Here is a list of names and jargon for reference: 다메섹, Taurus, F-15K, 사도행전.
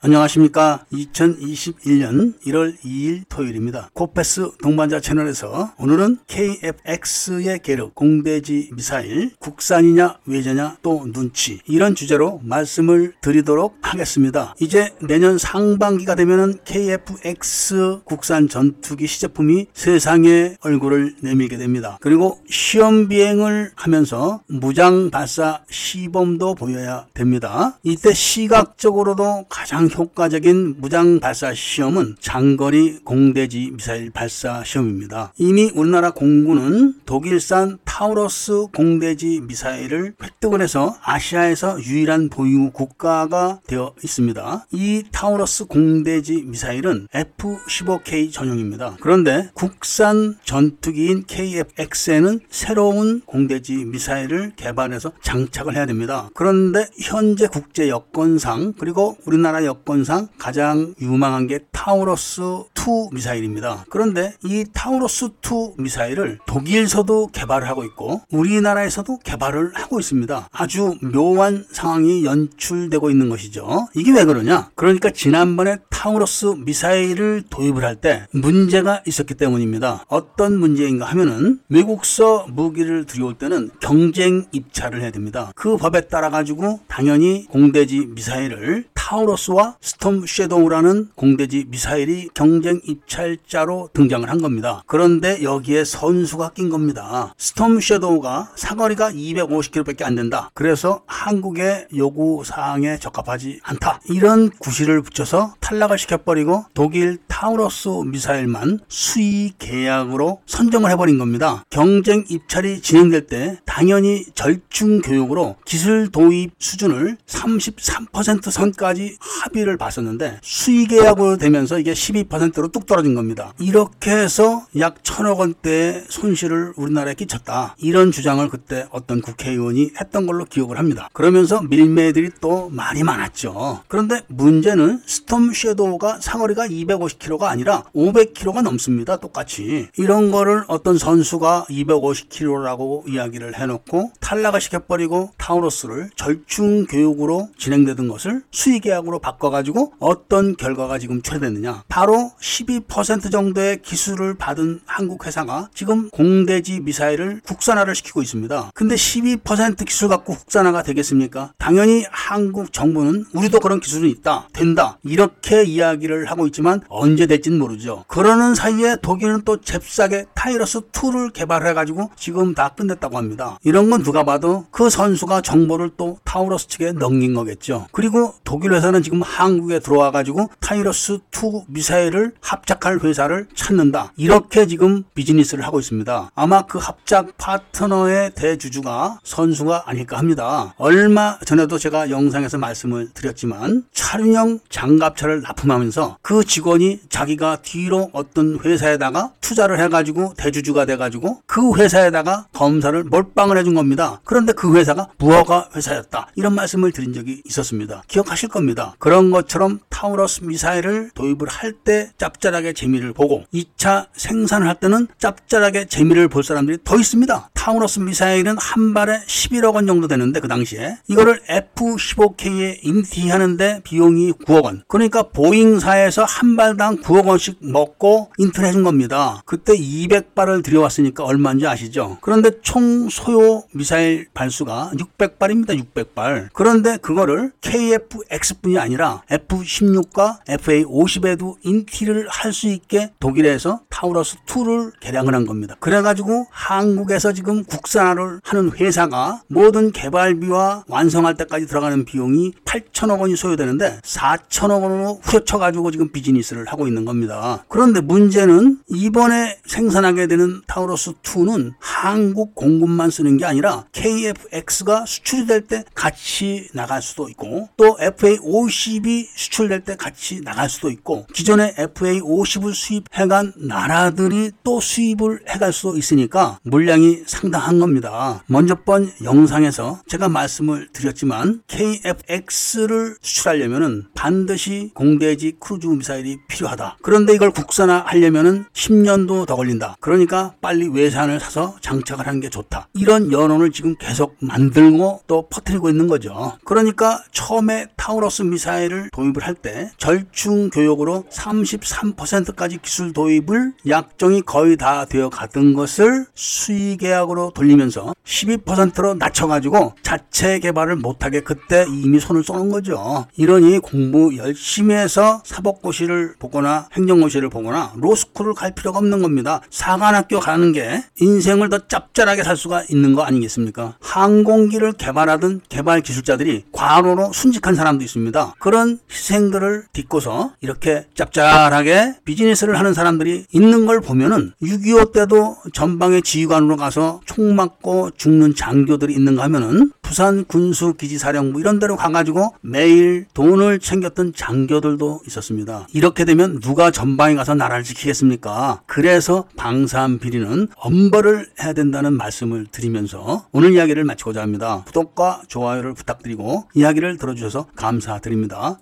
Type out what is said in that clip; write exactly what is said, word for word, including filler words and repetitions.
안녕하십니까. 이천이십일년 일월 이일 토요일입니다. 코페스 동반자 채널에서 오늘은 케이에프 엑스의 계력, 공대지 미사일, 국산이냐 외제냐 또 눈치, 이런 주제로 말씀을 드리도록 하겠습니다. 이제 내년 상반기가 되면은 케이에프 엑스 국산 전투기 시제품이 세상에 얼굴을 내밀게 됩니다. 그리고 시험 비행을 하면서 무장 발사 시범도 보여야 됩니다. 이때 시각적으로도 가장 효과적인 무장 발사 시험은 장거리 공대지 미사일 발사 시험입니다. 이미 우리나라 공군은 독일산 타우러스 공대지 미사일을 획득을 해서 아시아에서 유일한 보유 국가가 되어 있습니다. 이 타우러스 공대지 미사일은 에프 십오 케이 전용입니다. 그런데 국산 전투기인 케이에프 엑스에는 새로운 공대지 미사일을 개발해서 장착을 해야 됩니다. 그런데 현재 국제 여건상, 그리고 우리나라 여건상 가장 유망한 게 타우러스 투 미사일입니다. 그런데 이 타우러스 투 미사일을 독일에서도 개발을 하고 있고 우리나라에서도 개발을 하고 있습니다. 아주 묘한 상황이 연출되고 있는 것이죠. 이게 왜 그러냐? 그러니까 지난번에 타우러스 미사일을 도입을 할 때 문제가 있었기 때문입니다. 어떤 문제인가 하면은 외국서 무기를 들여올 때는 경쟁 입찰을 해야 됩니다. 그 법에 따라 가지고 당연히 공대지 미사일을 타우러스와 스톰 섀도우라는 공대지 미사일이 경쟁 입찰자로 등장을 한 겁니다. 그런데 여기에 선수가 낀 겁니다. 스톰 섀도우가 사거리가 이백오십 킬로미터밖에 안 된다. 그래서 한국의 요구사항에 적합하지 않다. 이런 구실을 붙여서 탈락을 시켜버리고 독일 타우러스 미사일만 수의 계약으로 선정을 해버린 겁니다. 경쟁 입찰이 진행될 때 당연히 절충 교육으로 기술 도입 수준을 삼십삼 퍼센트 선까지 합의를 봤었는데 수의 계약으로 되면서 이게 십이 퍼센트로 뚝 떨어진 겁니다. 이렇게 해서 약 천억 원대의 손실을 우리나라에 끼쳤다. 이런 주장을 그때 어떤 국회의원이 했던 걸로 기억을 합니다. 그러면서 밀매들이 또 말이 많았죠. 그런데 문제는 스톰 섀도우가 사거리가 이백오십 킬로미터가 아니라 오백 킬로미터가 넘습니다. 똑같이. 이런 거를 어떤 선수가 이백오십 킬로미터라고 이야기를 해놓고 탈락을 시켜버리고 타우러스를 절충 교육으로 진행되던 것을 수의 계약 으로 바꿔가지고 어떤 결과가 지금 초래됐느냐. 바로 십이 퍼센트 정도의 기술을 받은 한국 회사가 지금 공대지 미사일을 국산화를 시키고 있습니다. 근데 십이 퍼센트 기술 갖고 국산화가 되겠습니까? 당연히 한국 정부는 우리도 그런 기술은 있다, 된다, 이렇게 이야기를 하고 있지만 언제 될지는 모르죠. 그러는 사이에 독일은 또 잽싸게 타우러스 투를 개발해가지고 지금 다 끝냈다고 합니다. 이런 건 누가 봐도 그 선수가 정보를 또 타우러스 측에 넘긴 거겠죠. 그리고 독일 회사는 지금 한국에 들어와가지고 타우러스 투 미사일을 합작할 회사를 찾는다. 이렇게 지금 비즈니스를 하고 있습니다. 아마 그 합작 파트너의 대주주가 선수가 아닐까 합니다. 얼마 전에도 제가 영상에서 말씀을 드렸지만 차륜형 장갑차를 납품하면서 그 직원이 자기가 뒤로 어떤 회사에다가 투자를 해가지고 대주주가 돼가지고 그 회사에다가 검사를 몰빵을 해준 겁니다. 그런데 그 회사가 무허가 회사였다. 이런 말씀을 드린 적이 있었습니다. 기억하실 겁니다. 그런 것처럼 타우러스 미사일을 도입을 할 때 짭짤하게 재미를 보고 이 차 생산을 할 때는 짭짤하게 재미를 볼 사람들이 더 있습니다. 타우러스 미사일은 한 발에 십일억 원 정도 되는데 그 당시에 이거를 에프 십오 케이에 인티하는데 비용이 구억 원, 그러니까 보잉사에서 한 발당 구억 원씩 먹고 인트를 해준 겁니다. 그때 이백 발을 들여왔으니까 얼마인지 아시죠? 그런데 총 소요 미사일 발수가 육백 발입니다. 육백 발. 그런데 그거를 케이에프 엑스뿐이 아니라 에프 십육과 에프 에이 오십에도 인티를 할 수 있게 독일에서 타우러스 투를 개량을 한 겁니다. 그래가지고 한국에서 지금 국산화를 하는 회사가 모든 개발비와 완성할 때까지 들어가는 비용이 팔천억 원이 소요되는데 사천억 원으로 후려쳐가지고 지금 비즈니스를 하고 있는 겁니다. 그런데 문제는 이번에 생산하게 되는 타우러스 투는 한국 공군만 쓰는 게 아니라 케이에프 엑스가 수출이 될 때 같이 나갈 수도 있고 또 에프 에이 오십이 수출될 때 같이 나갈 수도 있고 기존에 에프 에이 오십을 수입해간 나라들이 또 수입을 해갈 수도 있으니까 물량이 상당한 겁니다. 먼저번 영상에서 제가 말씀을 드렸지만 케이에프 엑스를 수출하려면 반드시 공대지 크루즈 미사일이 필요하다. 중요하다. 그런데 이걸 국산화하려면은 십 년도 더 걸린다. 그러니까 빨리 외산을 사서 장착을 하는 게 좋다. 이런 여론을 지금 계속 만들고 또 퍼뜨리고 있는 거죠. 그러니까 처음에 타우러스 미사일을 도입을 할 때 절충 교역으로 삼십삼 퍼센트까지 기술 도입을 약정이 거의 다 되어 가던 것을 수의 계약으로 돌리면서 십이 퍼센트로 낮춰가지고 자체 개발을 못하게 그때 이미 손을 써놓은 거죠. 이러니 공부 열심히 해서 사법고시를 보거나 행정고시를 보거나 로스쿨을 갈 필요가 없는 겁니다. 사관학교 가는 게 인생을 더 짭짤하게 살 수가 있는 거 아니겠습니까? 항공기를 개발하던 개발 기술자들이 과로로 순직한 사람도 있습니다. 그런 희생들을 딛고서 이렇게 짭짤하게 비즈니스를 하는 사람들이 있는 걸 보면은 육이오 때도 전방의 지휘관으로 가서 총 맞고 죽는 장교들이 있는가 하면은 부산 군수기지사령부 이런 데로 가가지고 매일 돈을 챙겼던 장교들도 있었습니다. 이렇게 되면 누가 전방에 가서 나라를 지키겠습니까? 그래서 방산 비리는 엄벌을 해야 된다는 말씀을 드리면서 오늘 이야기를 마치고자 합니다. 구독과 좋아요를 부탁드리고 이야기를 들어주셔서 감사드립니다.